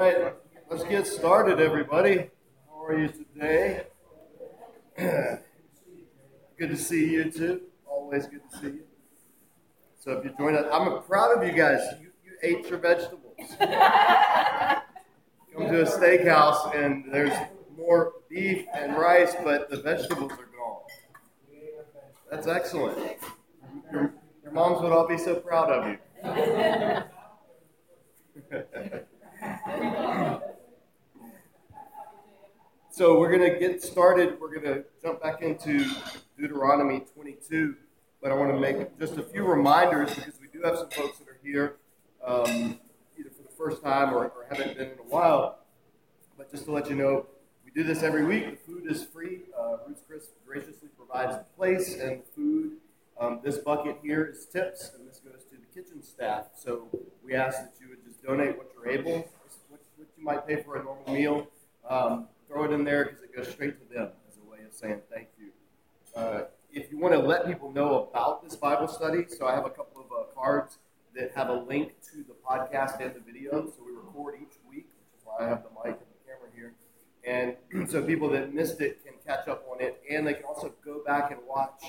All right, let's get started, everybody. How are you today? Good to see you, too. Always good to see you. So if you join us, I'm proud of you guys. You ate your vegetables. Come to a steakhouse, and there's more beef and rice, but the vegetables are gone. That's excellent. Your moms would all be so proud of you. So we're going to get started. We're going to jump back into Deuteronomy 22, but I want to make just a few reminders because we do have some folks that are here either for the first time or haven't been in a while. But just to let you know, we do this every week. The food is free. Roots Crisp graciously provides the place and the food. This bucket here is tips, and this goes to the kitchen staff. So we ask that you would just donate what you're able, what you might pay for a normal meal. Throw it in there because it goes straight to them as a way of saying thank you. If you want to let people know about this Bible study, so I have a couple of cards that have a link to the podcast and the video. So we record each week, which is why I have the mic and the camera here. And so people that missed it can catch up on it, and they can also go back and watch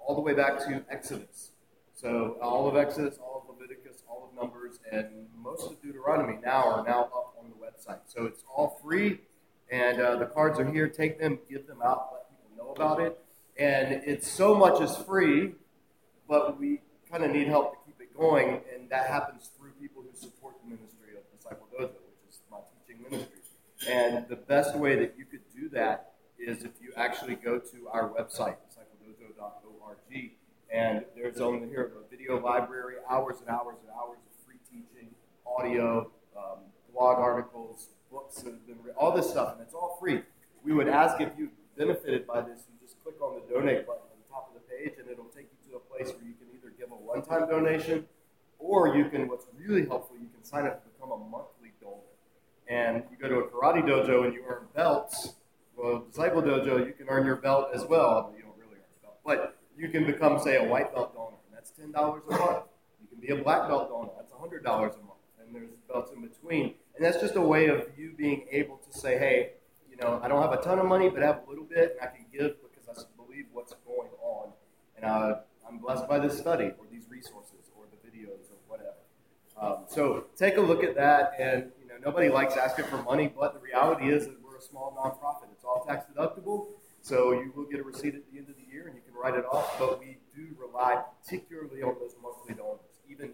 all the way back to Exodus. So all of Exodus, all of Leviticus, all of Numbers, and most of Deuteronomy are now up on the website. So it's all free. And the cards are here. Take them, give them out, let people know about it. And it's so much is free, but we kind of need help to keep it going. And that happens through people who support the ministry of DiscipleDojo, which is my teaching ministry. And the best way that you could do that is if you actually go to our website, DiscipleDojo.org. And there's on here a video library, hours and hours and hours of free teaching, audio, blog articles, books that have been written, all this stuff, and it's all free. We would ask if you've benefited by this, you just click on the donate button on the top of the page, and it'll take you to a place where you can either give a one-time donation, or you can, what's really helpful, you can sign up to become a monthly donor. And you go to a karate dojo and you earn belts. Well, Disciple Dojo, you can earn your belt as well, but you don't really earn a belt. But you can become, say, a white belt donor, and that's $10 a month. You can be a black belt donor, that's $100 a month. And there's belts in between. And that's just a way of you being able to say, hey, you know, I don't have a ton of money, but I have a little bit, and I can give because I believe what's going on. And I'm blessed by this study or these resources or the videos or whatever. So take a look at that. And, you know, nobody likes asking for money, but the reality is that we're a small nonprofit. It's all tax deductible. So you will get a receipt at the end of the year, and you can write it off. But we do rely particularly on those monthly donors, even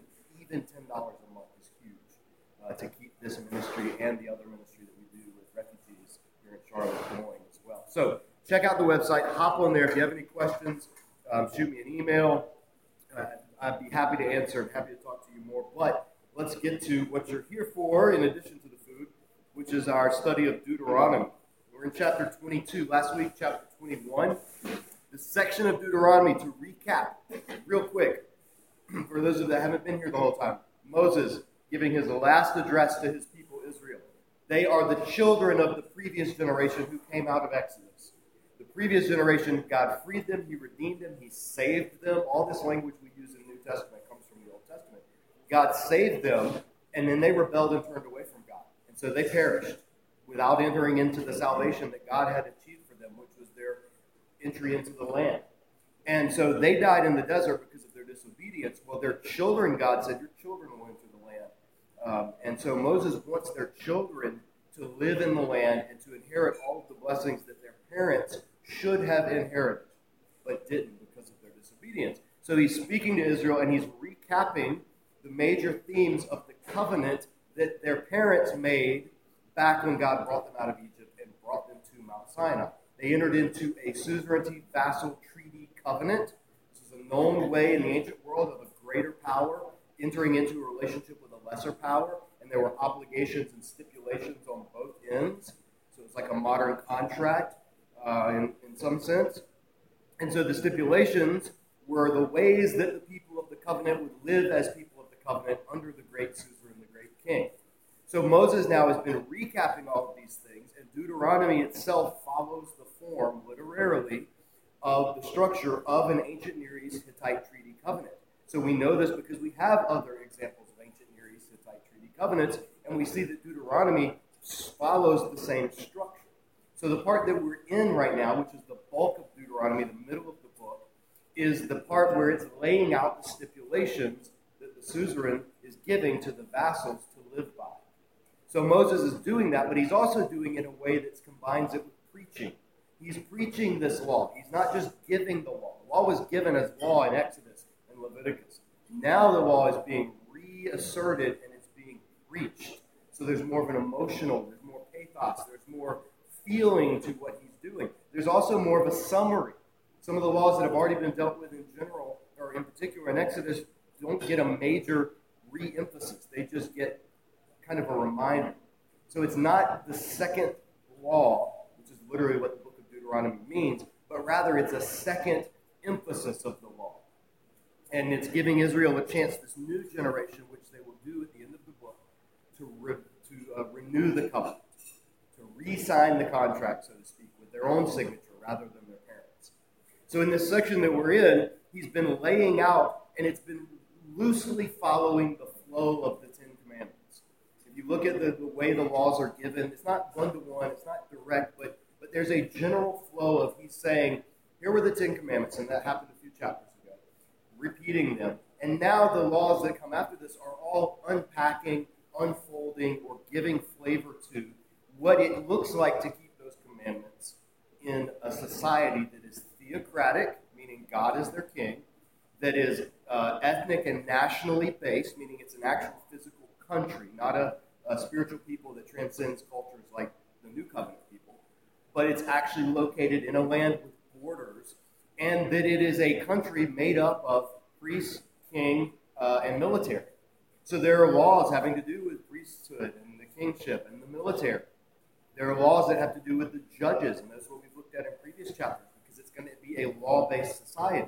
$10 a month. To keep this ministry and the other ministry that we do with refugees here in Charlotte going as well. So check out the website. Hop on there. If you have any questions, shoot me an email. I'd be happy to answer and happy to talk to you more. But let's get to what you're here for in addition to the food, which is our study of Deuteronomy. We're in chapter 22. Last week, chapter 21. This section of Deuteronomy, to recap real quick, for those of you that haven't been here the whole time, Moses giving his last address to his people, Israel. They are the children of the previous generation who came out of Exodus. The previous generation, God freed them, He redeemed them, He saved them. All this language we use in the New Testament comes from the Old Testament. God saved them, and then they rebelled and turned away from God. And so they perished without entering into the salvation that God had achieved for them, which was their entry into the land. And so they died in the desert because of their disobedience. Well, their children, God said, your children will enter. And so Moses wants their children to live in the land and to inherit all of the blessings that their parents should have inherited, but didn't because of their disobedience. So he's speaking to Israel, and he's recapping the major themes of the covenant that their parents made back when God brought them out of Egypt and brought them to Mount Sinai. They entered into a suzerainty vassal treaty covenant. This is a known way in the ancient world of a greater power entering into a relationship with a lesser power, and there were obligations and stipulations on both ends. So it's like a modern contract in some sense. And so the stipulations were the ways that the people of the covenant would live as people of the covenant under the great suzerain, the great king. So Moses now has been recapping all of these things, and Deuteronomy itself follows the form, literarily, of the structure of an ancient Near East Hittite treaty covenant. So we know this because we have other examples of ancient Near East Hittite treaty covenants, and we see that Deuteronomy Deuteronomy follows the same structure. So the part that we're in right now, which is the bulk of Deuteronomy, the middle of the book, is the part where it's laying out the stipulations that the suzerain is giving to the vassals to live by. So Moses is doing that, but he's also doing it in a way that combines it with preaching. He's preaching this law. He's not just giving the law. The law was given as law in Exodus and Leviticus. Now the law is being reasserted and it's being preached. So there's more of an emotional, there's more pathos, there's more feeling to what he's doing. There's also more of a summary. Some of the laws that have already been dealt with in general, or in particular in Exodus, don't get a major re-emphasis. They just get kind of a reminder. So it's not the second law, which is literally what the book of Deuteronomy means, but rather it's a second emphasis of the law. And it's giving Israel a chance, this new generation, which they will do at the end of the book, to renew the covenant, to re-sign the contract, so to speak, with their own signature rather than their parents. So in this section that we're in, he's been laying out, and it's been loosely following the flow of the Ten Commandments. If you look at the way the laws are given, it's not one-to-one, it's not direct, but there's a general flow of he's saying, here were the Ten Commandments, and that happened a few chapters ago, repeating them. And now the laws that come after this are all unpacking, unfolding, or giving flavor to what it looks like to keep those commandments in a society that is theocratic, meaning God is their king, that is ethnic and nationally based, meaning it's an actual physical country, not a spiritual people that transcends cultures like the New Covenant people, but it's actually located in a land with borders, and that it is a country made up of priests, king, and military. So there are laws having to do with priesthood and the kingship and the military. There are laws that have to do with the judges, and that's what we've looked at in previous chapters, because it's going to be a law-based society.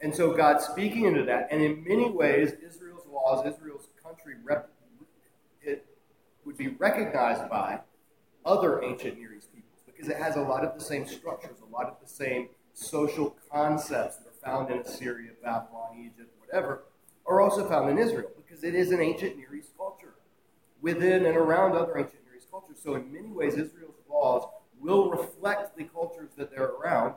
And so God's speaking into that, and in many ways, Israel's laws, Israel's country, it would be recognized by other ancient Near East peoples, because it has a lot of the same structures, a lot of the same social concepts that are found in Assyria, Babylon, Egypt, whatever, are also found in Israel, because it is an ancient Near East culture within and around other ancient Near East cultures. So in many ways, Israel's laws will reflect the cultures that they're around,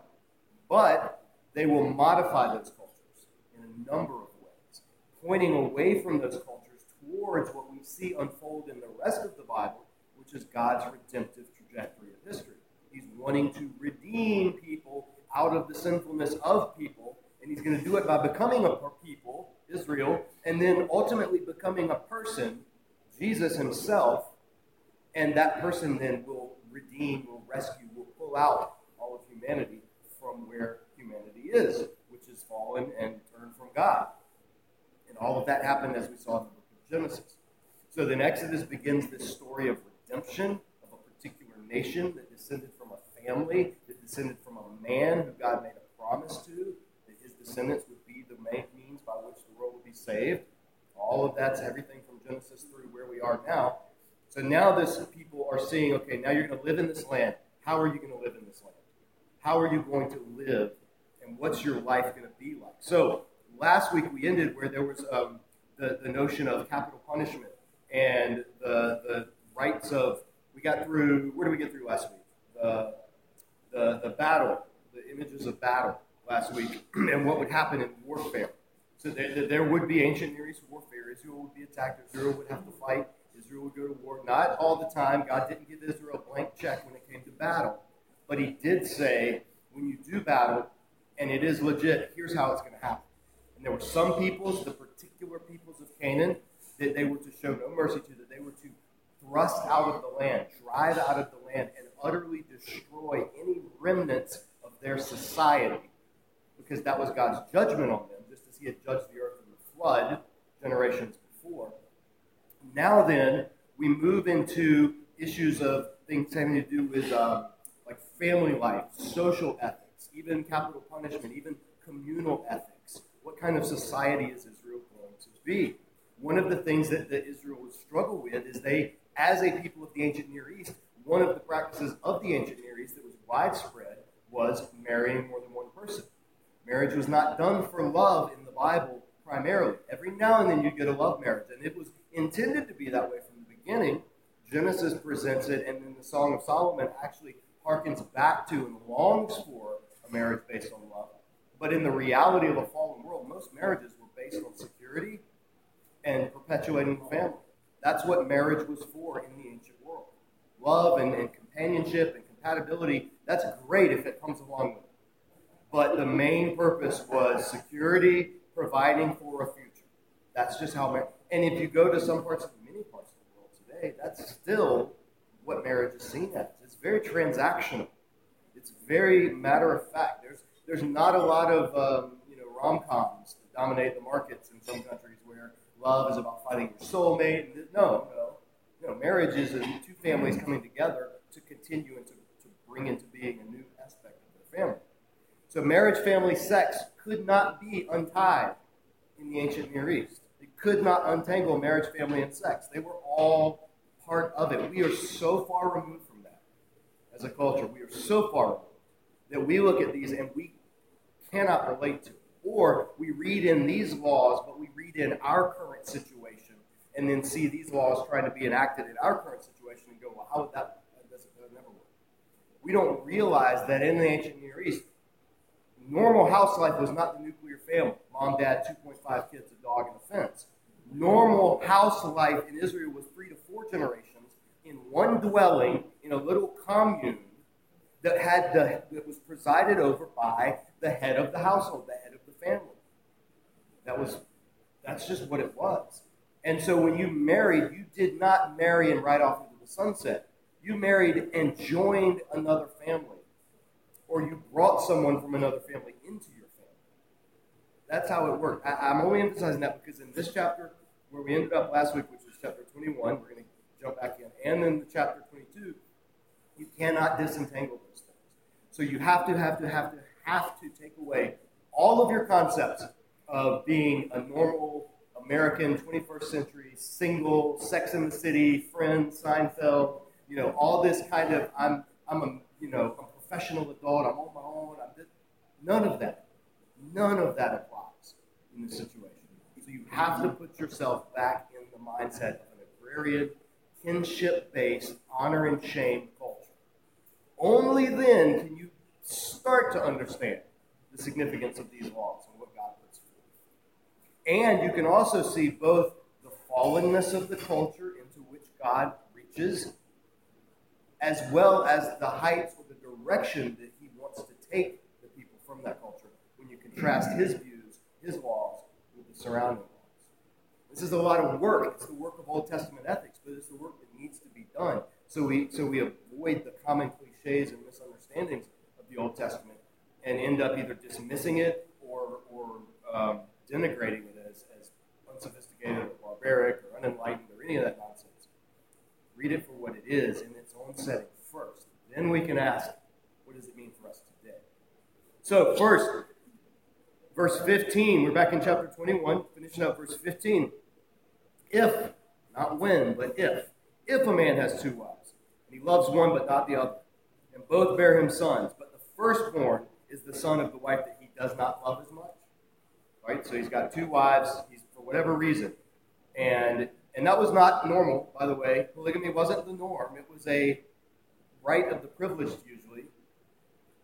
but they will modify those cultures in a number of ways, pointing away from those cultures towards what we see unfold in the rest of the Bible, which is God's redemptive trajectory of history. He's wanting to redeem people out of the sinfulness of people, and he's going to do it by becoming a people, Israel, and then ultimately becoming a person, Jesus himself, and that person then will redeem, will rescue, will pull out all of humanity from where humanity is, which is fallen and turned from God. And all of that happened as we saw in the book of Genesis. So then Exodus begins this story of redemption of a particular nation that descended from a family, that descended from a man who God made a promise to, that his descendants would be the means by which the world would be saved. All of that's everything from Genesis through where we are now. So now this people are seeing, okay, now you're going to live in this land. How are you going to live in this land? How are you going to live, and what's your life going to be like? So last week we ended where there was the notion of capital punishment and the rights of, we got through, where did we get through last week? The battle, the images of battle last week, and what would happen in warfare. So there would be ancient Near East warfare. Israel would be attacked. Israel would have to fight. Israel would go to war. Not all the time. God didn't give Israel a blank check when it came to battle. But he did say, when you do battle, and it is legit, here's how it's going to happen. And there were some peoples, the particular peoples of Canaan, that they were to show no mercy to, that they were to thrust out of the land, drive out of the land, and utterly destroy any remnants of their society, because that was God's judgment on them. He had judged the earth in the flood generations before. Now then, we move into issues of things having to do with like family life, social ethics, even capital punishment, even communal ethics. What kind of society is Israel going to be? One of the things that Israel would struggle with is they, as a people of the ancient Near East, one of the practices of the ancient Near East that was widespread was marrying more than one person. Marriage was not done for love in the Bible primarily. Every now and then you get a love marriage, and it was intended to be that way from the beginning. Genesis presents it, and then the Song of Solomon actually harkens back to and longs for a marriage based on love. But in the reality of a fallen world, most marriages were based on security and perpetuating the family. That's what marriage was for in the ancient world. Love and companionship and compatibility, that's great if it comes along with it. But the main purpose was security, providing for a future. That's just how marriage, and if you go to many parts of the world today, that's still what marriage is seen as. It's very transactional. It's very matter of fact. There's not a lot of rom-coms that dominate the markets in some countries where love is about finding your soulmate. No. Marriage is two families coming together to continue and to bring into being a new aspect of their family. So marriage, family, sex could not be untied in the ancient Near East. They could not untangle marriage, family, and sex. They were all part of it. We are so far removed from that as a culture. We are so far removed that we look at these and we cannot relate to it. Or we read in these laws, but we read in our current situation and then see these laws trying to be enacted in our current situation and go, well, how would that never work? We don't realize that in the ancient Near East, normal house life was not the nuclear family. Mom, dad, 2.5 kids, a dog, and a fence. Normal house life in Israel was 3 to 4 generations in one dwelling in a little commune that was presided over by the head of the household, the head of the family. That's just what it was. And so when you married, you did not marry and ride off into the sunset. You married and joined another family, or you brought someone from another family into your family. That's how it worked. I'm only emphasizing that because in this chapter, where we ended up last week, which was chapter 21, we're going to jump back in, and then the chapter 22, you cannot disentangle those things. So you have to take away all of your concepts of being a normal American 21st century single, Sex in the City, Friends, Seinfeld, all this kind of I'm professional adult, I'm on my own, none of that applies in this situation. So you have to put yourself back in the mindset of an agrarian, kinship-based, honor and shame culture. Only then can you start to understand the significance of these laws and what God puts forth. And you can also see both the fallenness of the culture into which God reaches, as well as the heights or the direction that he wants to take the people from that culture when you contrast his views, his laws, with the surrounding laws. This is a lot of work. It's the work of Old Testament ethics, but it's the work that needs to be done. So we avoid the common cliches and misunderstandings of the Old Testament and end up either dismissing it or denigrating it as unsophisticated or barbaric or unenlightened or any of that nonsense. Read it for what it is in its own setting first. Then we can ask, what does it mean for us today? So first, verse 15, we're back in chapter 21, finishing up verse 15. If, not when, but if a man has 2 wives, and he loves one but not the other, and both bear him sons, but the firstborn is the son of the wife that he does not love as much. Right? So he's got 2 wives, he's for whatever reason, and that was not normal, by the way. Polygamy wasn't the norm. It was a right of the privileged, usually.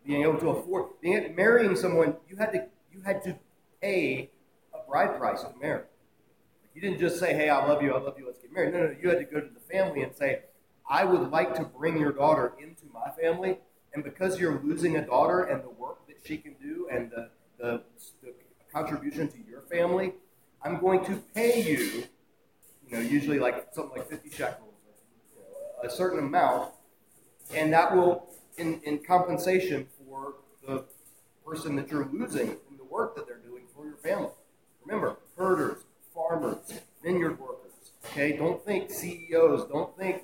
Being able to afford marrying someone, you had to pay a bride price to marry. You didn't just say, "Hey, I love you, let's get married." No. You had to go to the family and say, "I would like to bring your daughter into my family, and because you're losing a daughter and the work that she can do and the contribution to your family, I'm going to pay you." Usually like something like 50 shekels or a certain amount, and that will, in compensation for the person that you're losing and the work that they're doing for your family. Remember, herders, farmers, vineyard workers, okay? Don't think CEOs, don't think,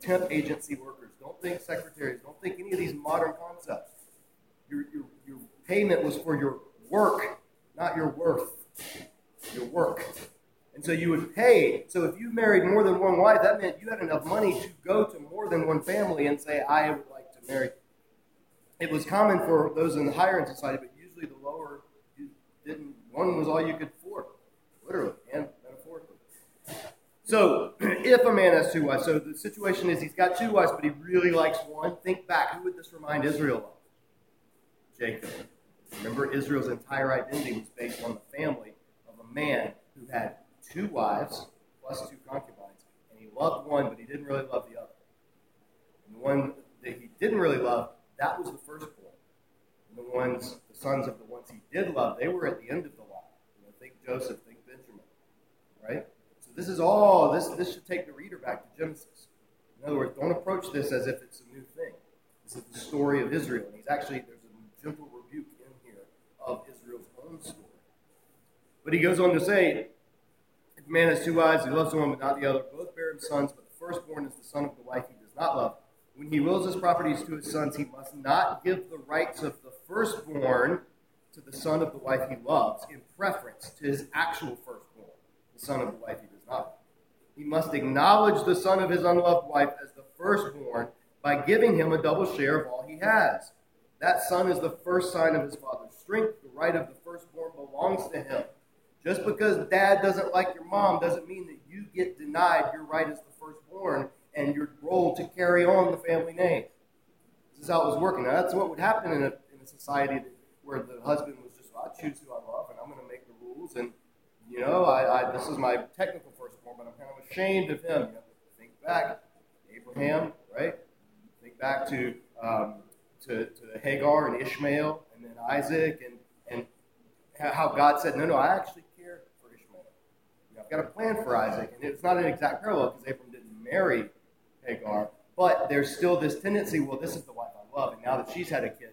temp agency workers, don't think secretaries, don't think any of these modern concepts. Your payment was for your work, not your worth, your work. And so you would pay. So if you married more than one wife, that meant you had enough money to go to more than one family and say, I would like to marry. It was common for those in the higher end society, but usually the lower, one was all you could afford, literally and metaphorically. So if a man has two wives, so the situation is he's got two wives, but he really likes one. Think back. Who would this remind Israel of? Jacob. Remember, Israel's entire identity was based on the family of a man who had two wives plus two concubines. And he loved one, but he didn't really love the other. And the one that he didn't really love, that was the firstborn. And the sons of the ones he did love, they were at the end of the line. You know, think Joseph, think Benjamin, right? So this is all, this should take the reader back to Genesis. In other words, don't approach this as if it's a new thing. This is the story of Israel. And there's a gentle rebuke in here of Israel's own story. But he goes on to say, if a man has two wives, he loves one but not the other. Both bear him sons, but the firstborn is the son of the wife he does not love. When he wills his properties to his sons, he must not give the rights of the firstborn to the son of the wife he loves in preference to his actual firstborn, the son of the wife he does not love. He must acknowledge the son of his unloved wife as the firstborn by giving him a double share of all he has. That son is the first sign of his father's strength. The right of the firstborn belongs to him. Just because dad doesn't like your mom doesn't mean that you get denied your right as the firstborn and your role to carry on the family name. This is how it was working. Now, that's what would happen in a society where the husband was just, well, I choose who I love, and I'm going to make the rules, and, you know, this is my technical firstborn, but I'm kind of ashamed of him. You know, think back to Abraham, right? Think back to Hagar and Ishmael, and then Isaac, and how God said, no, I actually care for Ishmael. You know, I've got a plan for Isaac, and it's not an exact parallel because Abraham didn't marry Hagar, but there's still this tendency, well, this is the wife I love, and now that she's had a kid,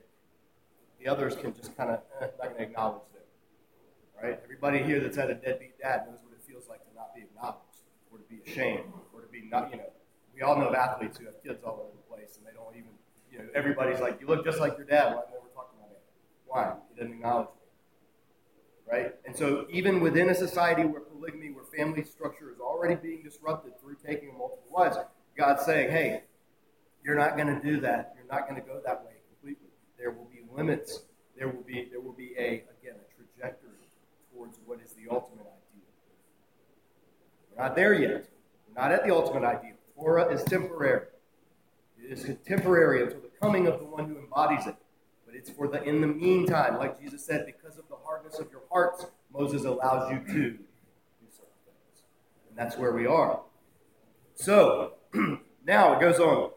the others can just kind of not going to acknowledge them, right? Everybody here that's had a deadbeat dad knows what it feels like to not be acknowledged, or to be ashamed, or to be not, you know, we all know of athletes who have kids all over the place, and they don't even, you know, everybody's like, you look just like your dad, well, I've never talked about it. Why? He didn't acknowledge me, right? And so even within a society where polygamy, where family structure is already being disrupted through taking multiple wives, God's saying, hey, you're not going to do that. You're not going to go that way completely. There will be limits. There will be a trajectory towards what is the ultimate ideal. We're not there yet. We're not at the ultimate ideal. Torah is temporary. It is temporary until the coming of the one who embodies it. But it's for the in the meantime, like Jesus said, because of the hardness of your hearts, Moses allows you to do certain things. And that's where we are. So now it goes on.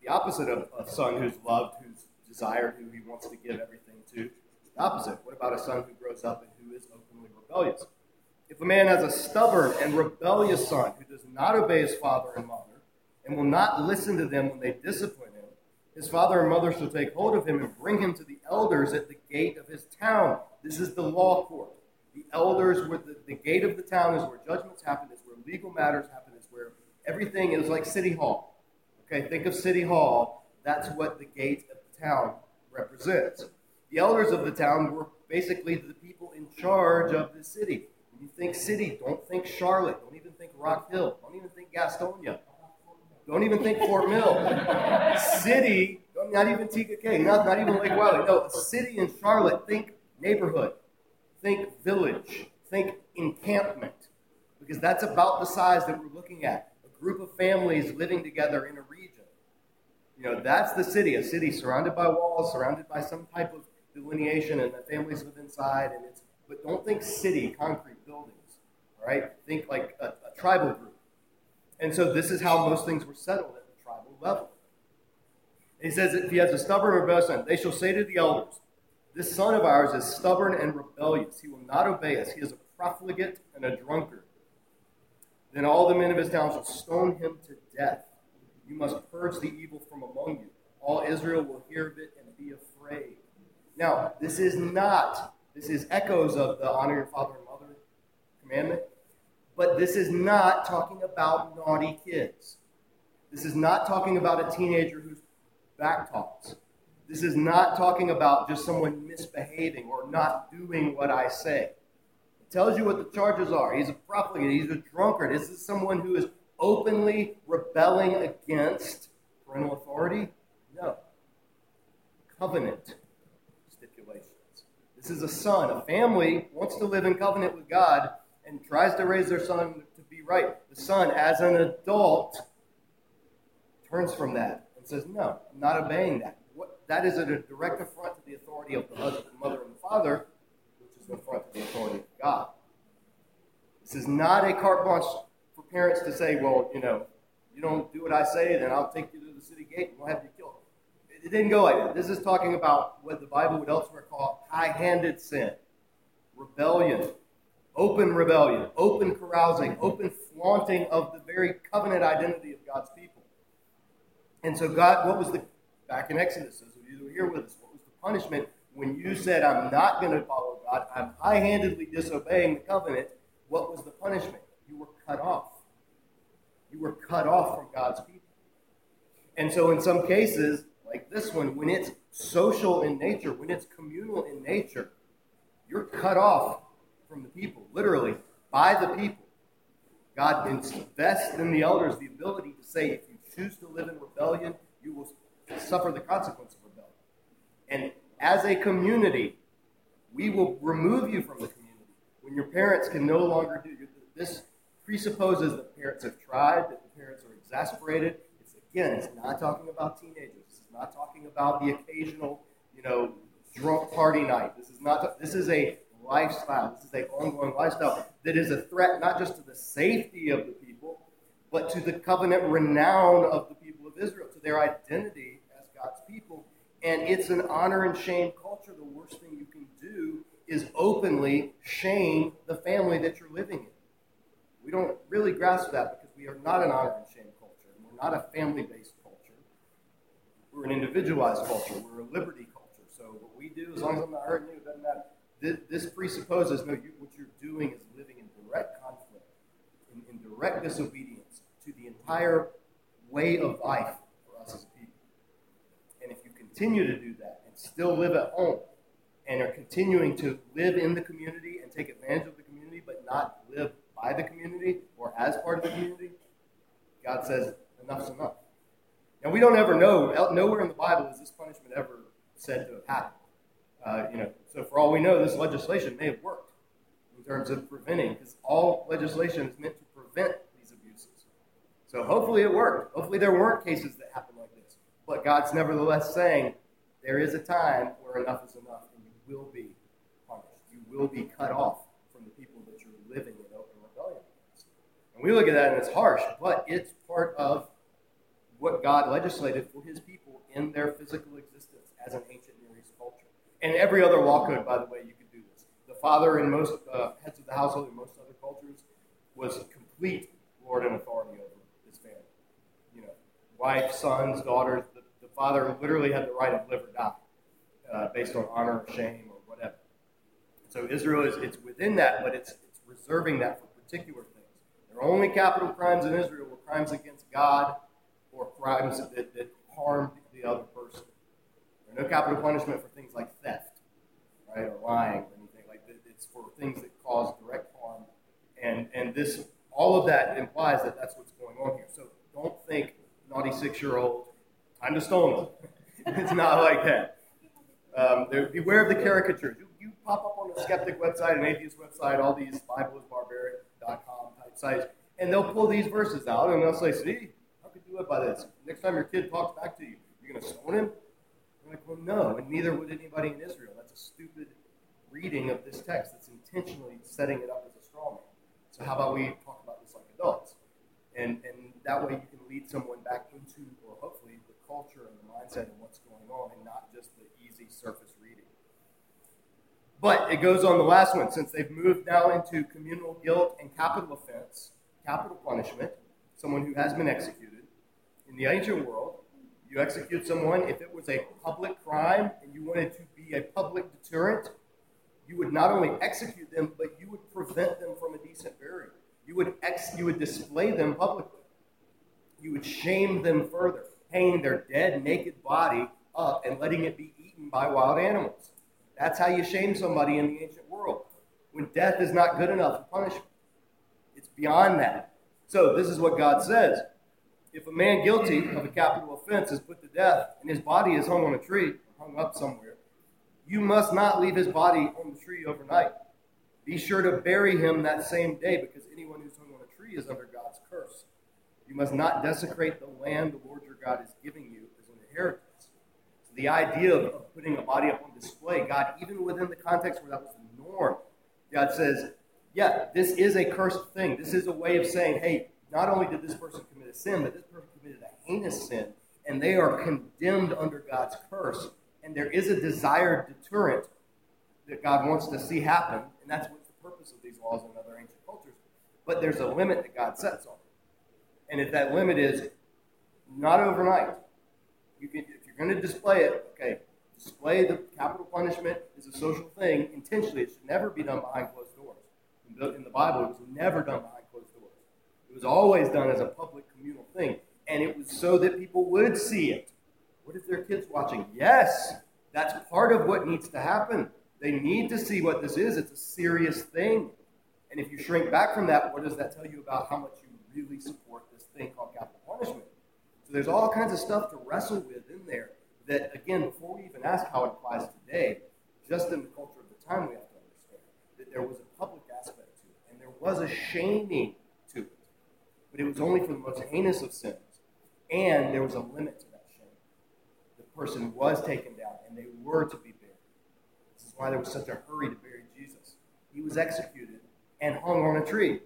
The opposite of a son who's loved, who's desired, who he wants to give everything to. The opposite. What about a son who grows up and who is openly rebellious? If a man has a stubborn and rebellious son who does not obey his father and mother and will not listen to them when they discipline him, his father and mother shall take hold of him and bring him to the elders at the gate of his town. This is the law court. The elders, were the gate of the town is where judgments happen, is where legal matters happen, is where everything is like City Hall. Okay, think of City Hall. That's what the gate of the town represents. The elders of the town were basically the people in charge of the city. When you think city, don't think Charlotte. Don't even think Rock Hill. Don't even think Gastonia. Don't even think Fort Mill. City, not even Tega Cay, not even Lake Wiley. No, a city in Charlotte, think neighborhood. Think village. Think encampment. Because that's about the size that we're looking at. A group of families living together in a region. You know, that's the city. A city surrounded by walls, surrounded by some type of delineation, and the families live inside. But don't think city, concrete buildings. All right? Think like a tribal group. And so this is how most things were settled at the tribal level. He says if he has a stubborn or rebellious son, they shall say to the elders, this son of ours is stubborn and rebellious. He will not obey us. He is a profligate and a drunkard. Then all the men of his town shall stone him to death. You must purge the evil from among you. All Israel will hear of it and be afraid. Now, this is echoes of the honor your father and mother commandment, but this is not talking about naughty kids. This is not talking about a teenager who's backtalks. This is not talking about just someone misbehaving or not doing what I say. It tells you what the charges are. He's a profligate. He's a drunkard. This is someone who is openly rebelling against parental authority? No. Covenant stipulations. This is a son. A family wants to live in covenant with God and tries to raise their son to You're right. The son, as an adult, turns from that and says, no, I'm not obeying that. That is a direct affront to the authority of the husband, the mother, and the father, which is an affront to the authority of God. This is not a carte blanche for parents to say, well, you know, you don't do what I say, then I'll take you to the city gate and we'll have you killed. It didn't go like that. This is talking about what the Bible would elsewhere call high-handed sin, rebellion, open rebellion, open carousing, open flaunting of the very covenant identity of God's people. And so God, what was the, back in Exodus, those of you who were here with us, what was the punishment when you said, I'm not going to follow God, I'm high-handedly disobeying the covenant? What was the punishment? You were cut off. You were cut off from God's people. And so in some cases, like this one, when it's social in nature, when it's communal in nature, you're cut off from the people, literally, by the people. God invests in the elders the ability to say, if you choose to live in rebellion, you will suffer the consequence of rebellion. And as a community, we will remove you from the community when your parents can no longer do this. Presupposes that parents have tried, that the parents are exasperated. It's not talking about teenagers. This is not talking about the occasional, drunk party night. This is a lifestyle. This is an ongoing lifestyle that is a threat not just to the safety of the people, but to the covenant renown of the people of Israel, to their identity as God's people. And it's an honor and shame culture. The worst thing you can do is openly shame the family that you're living in. We don't really grasp that because we are not an honor and shame culture. And we're not a family-based culture. We're an individualized culture. We're a liberty culture. So what we do, as long as I'm not hurting you, it doesn't matter. This presupposes, what you're doing is living in direct conflict, in direct disobedience to the entire way of life for us as people. And if you continue to do that and still live at home and are continuing to live in the community and take advantage of the community but not live by the community or as part of the community, God says enough's enough. And we don't ever know, nowhere in the Bible is this punishment ever said to have happened. So for all we know, this legislation may have worked in terms of preventing, because all legislation is meant to prevent these abuses. So hopefully it worked. Hopefully there weren't cases that happened like this. But God's nevertheless saying there is a time where enough is enough and you will be punished. You will be cut off from the people that you're living in. And we look at that and it's harsh, but it's part of what God legislated for his people in their physical existence as an ancient Near East culture. And every other law code, by the way, you could do this. The father in most heads of the household in most other cultures was complete lord and authority over his family. Wife, sons, daughters, the father literally had the right of live or die based on honor or shame or whatever. So Israel, it's within that, but it's reserving that for particular things. Their only capital crimes in Israel were crimes against God or crimes that harmed the other person. There are no capital punishment for things like theft, right, or lying or anything like that. It's for things that cause direct harm. And this, all of that implies that that's what's going on here. So don't think, naughty 6-year-old, time to stone them. It's not like that. Beware of the caricatures. You pop up on a skeptic website, an atheist website, all these BibleisBarbaric.com type sites, and they'll pull these verses out, and they'll say, see, how could you live by this? Next time your kid talks back to you, you're going to stone him? You're like, well, no, and neither would anybody in Israel. That's a stupid reading of this text that's intentionally setting it up as a straw man. So how about we talk about this like adults? And that way you can lead someone back into, or hopefully, the culture and the mindset and what's going on, and not just the easy surface reading. But it goes on the last one, since they've moved now into communal guilt and capital offense, capital punishment, someone who has been executed. In the ancient world, you execute someone, if it was a public crime and you wanted to be a public deterrent, you would not only execute them, but you would prevent them from a decent burial. You would display them publicly. You would shame them further, hanging their dead, naked body up and letting it be eaten by wild animals. That's how you shame somebody in the ancient world, when death is not good enough for punishment. It's beyond that. So this is what God says. If a man guilty of a capital offense is put to death and his body is hung on a tree, or hung up somewhere, you must not leave his body on the tree overnight. Be sure to bury him that same day, because anyone who's hung on a tree is under You must not desecrate the land the Lord your God is giving you as an inheritance. So the idea of putting a body up on display, God, even within the context where that was the norm, God says, yeah, this is a cursed thing. This is a way of saying, hey, not only did this person commit a sin, but this person committed a heinous sin, and they are condemned under God's curse. And there is a desired deterrent that God wants to see happen, and that's what's the purpose of these laws in other ancient cultures. But there's a limit that God sets on it. And if that limit is not overnight, you can, if you're going to display it, okay, display the capital punishment is a social thing intentionally. It should never be done behind closed doors. In the Bible, it was never done behind closed doors. It was always done as a public communal thing, and it was so that people would see it. What if their kids watching? Yes, that's part of what needs to happen. They need to see what this is. It's a serious thing. And if you shrink back from that, what does that tell you about how much you really support this thing called capital punishment? So there's all kinds of stuff to wrestle with in there that, again, before we even ask how it applies today, just in the culture of the time, we have to understand that there was a public aspect to it, and there was a shaming to it. But it was only for the most heinous of sins, and there was a limit to that shame. The person was taken down, and they were to be buried. This is why there was such a hurry to bury Jesus. He was executed and hung on a tree,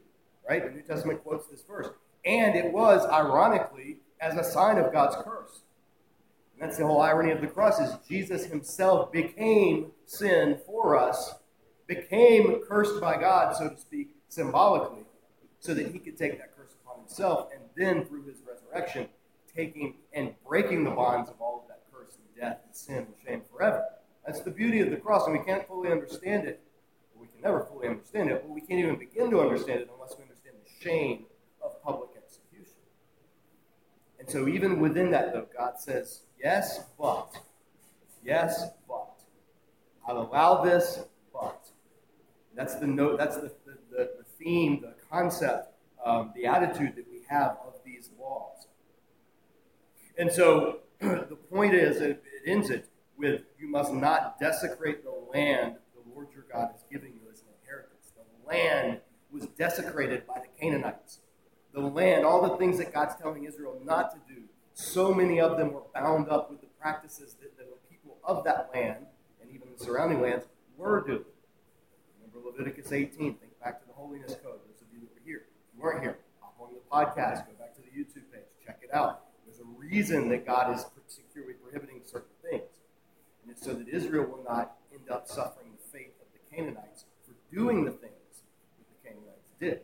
right? The New Testament quotes this verse. And it was, ironically, as a sign of God's curse. And that's the whole irony of the cross, is Jesus himself became sin for us, became cursed by God, so to speak, symbolically, so that he could take that curse upon himself, and then through his resurrection, taking and breaking the bonds of all of that curse and death and sin and shame forever. That's the beauty of the cross, and we can't fully understand it. We can never fully understand it, but we can't even begin to understand it unless we understand the shame of public execution. And so even within that, though, God says, yes, but. I'll allow this, but. That's the note. That's the theme, the concept, the attitude that we have of these laws. And so the point is, it ends it with, you must not desecrate the land the Lord your God is giving you as an inheritance. The land was desecrated by the Canaanites. The land, all the things that God's telling Israel not to do, so many of them were bound up with the practices that the people of that land, and even the surrounding lands, were doing. Remember Leviticus 18, think back to the Holiness Code, those of you that were here. If you weren't here, hop on the podcast, go back to the YouTube page, check it out. There's a reason that God is securely prohibiting certain things. And it's so that Israel will not end up suffering the fate of the Canaanites for doing the things that the Canaanites did.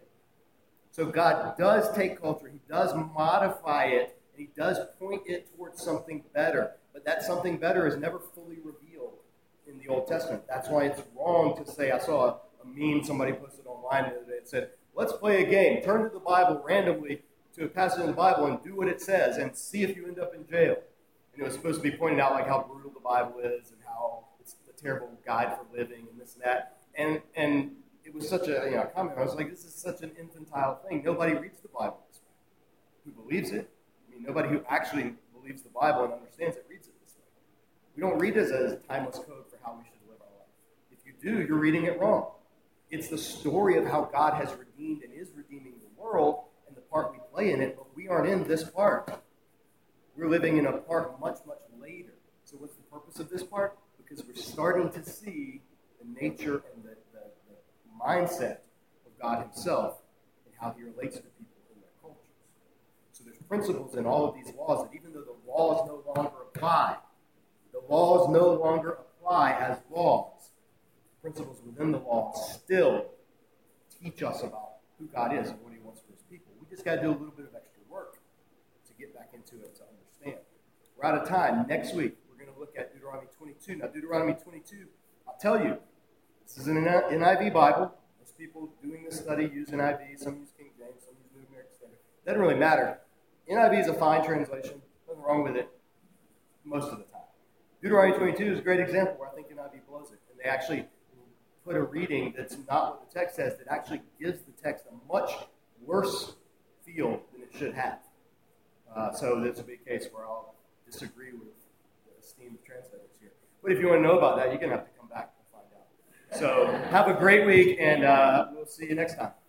So God does take culture, he does modify it, and he does point it towards something better. But that something better is never fully revealed in the Old Testament. That's why it's wrong to say, I saw a meme somebody posted online the other day that said, let's play a game. Turn to the Bible randomly to a passage in the Bible and do what it says and see if you end up in jail. And it was supposed to be pointed out like how brutal the Bible is and how it's a terrible guide for living and this and that. And it was such a comment. I was like, this is such an infantile thing. Nobody reads the Bible this way. Who believes it? Nobody who actually believes the Bible and understands it reads it this way. We don't read it as a timeless code for how we should live our life. If you do, you're reading it wrong. It's the story of how God has redeemed and is redeeming the world and the part we play in it, but we aren't in this part. We're living in a part much, much later. So what's the purpose of this part? Because we're starting to see the nature and the mindset of God himself and how he relates to people. There's principles in all of these laws that even though the laws no longer apply, as laws, principles within the law still teach us about who God is and what he wants for his people. We just got to do a little bit of extra work to get back into it, to understand. We're out of time. Next week, we're going to look at Deuteronomy 22. Now, Deuteronomy 22, I'll tell you, this is an NIV Bible. Most people doing this study use NIV. Some use King James, some use New American Standard. It doesn't really matter. NIV is a fine translation. Nothing wrong with it most of the time. Deuteronomy 22 is a great example where I think NIV blows it. And they actually put a reading that's not what the text says that actually gives the text a much worse feel than it should have. So this will be a case where I'll disagree with the esteemed translators here. But if you want to know about that, you're going to have to come back and find out. So have a great week, and we'll see you next time.